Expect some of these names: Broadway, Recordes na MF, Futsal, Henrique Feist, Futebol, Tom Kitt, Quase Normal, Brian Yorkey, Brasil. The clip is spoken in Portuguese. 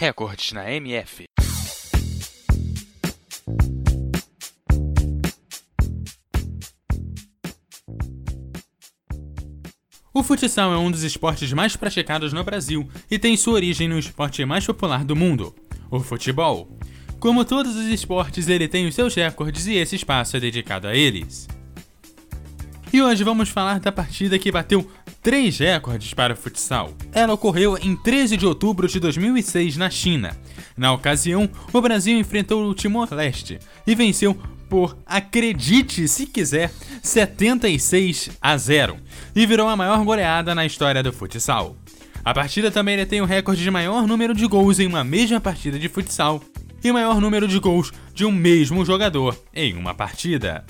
Recordes na MF. O futsal é um dos esportes mais praticados no Brasil e tem sua origem no esporte mais popular do mundo, o futebol. Como todos os esportes, ele tem os seus recordes e esse espaço é dedicado a eles. E hoje vamos falar da partida que bateu 3 recordes para o futsal. Ela ocorreu em 13 de outubro de 2006 na China. Na ocasião, o Brasil enfrentou o Timor-Leste e venceu por, acredite se quiser, 76-0 e virou a maior goleada na história do futsal. A partida também detém o recorde de maior número de gols em uma mesma partida de futsal e maior número de gols de um mesmo jogador em uma partida.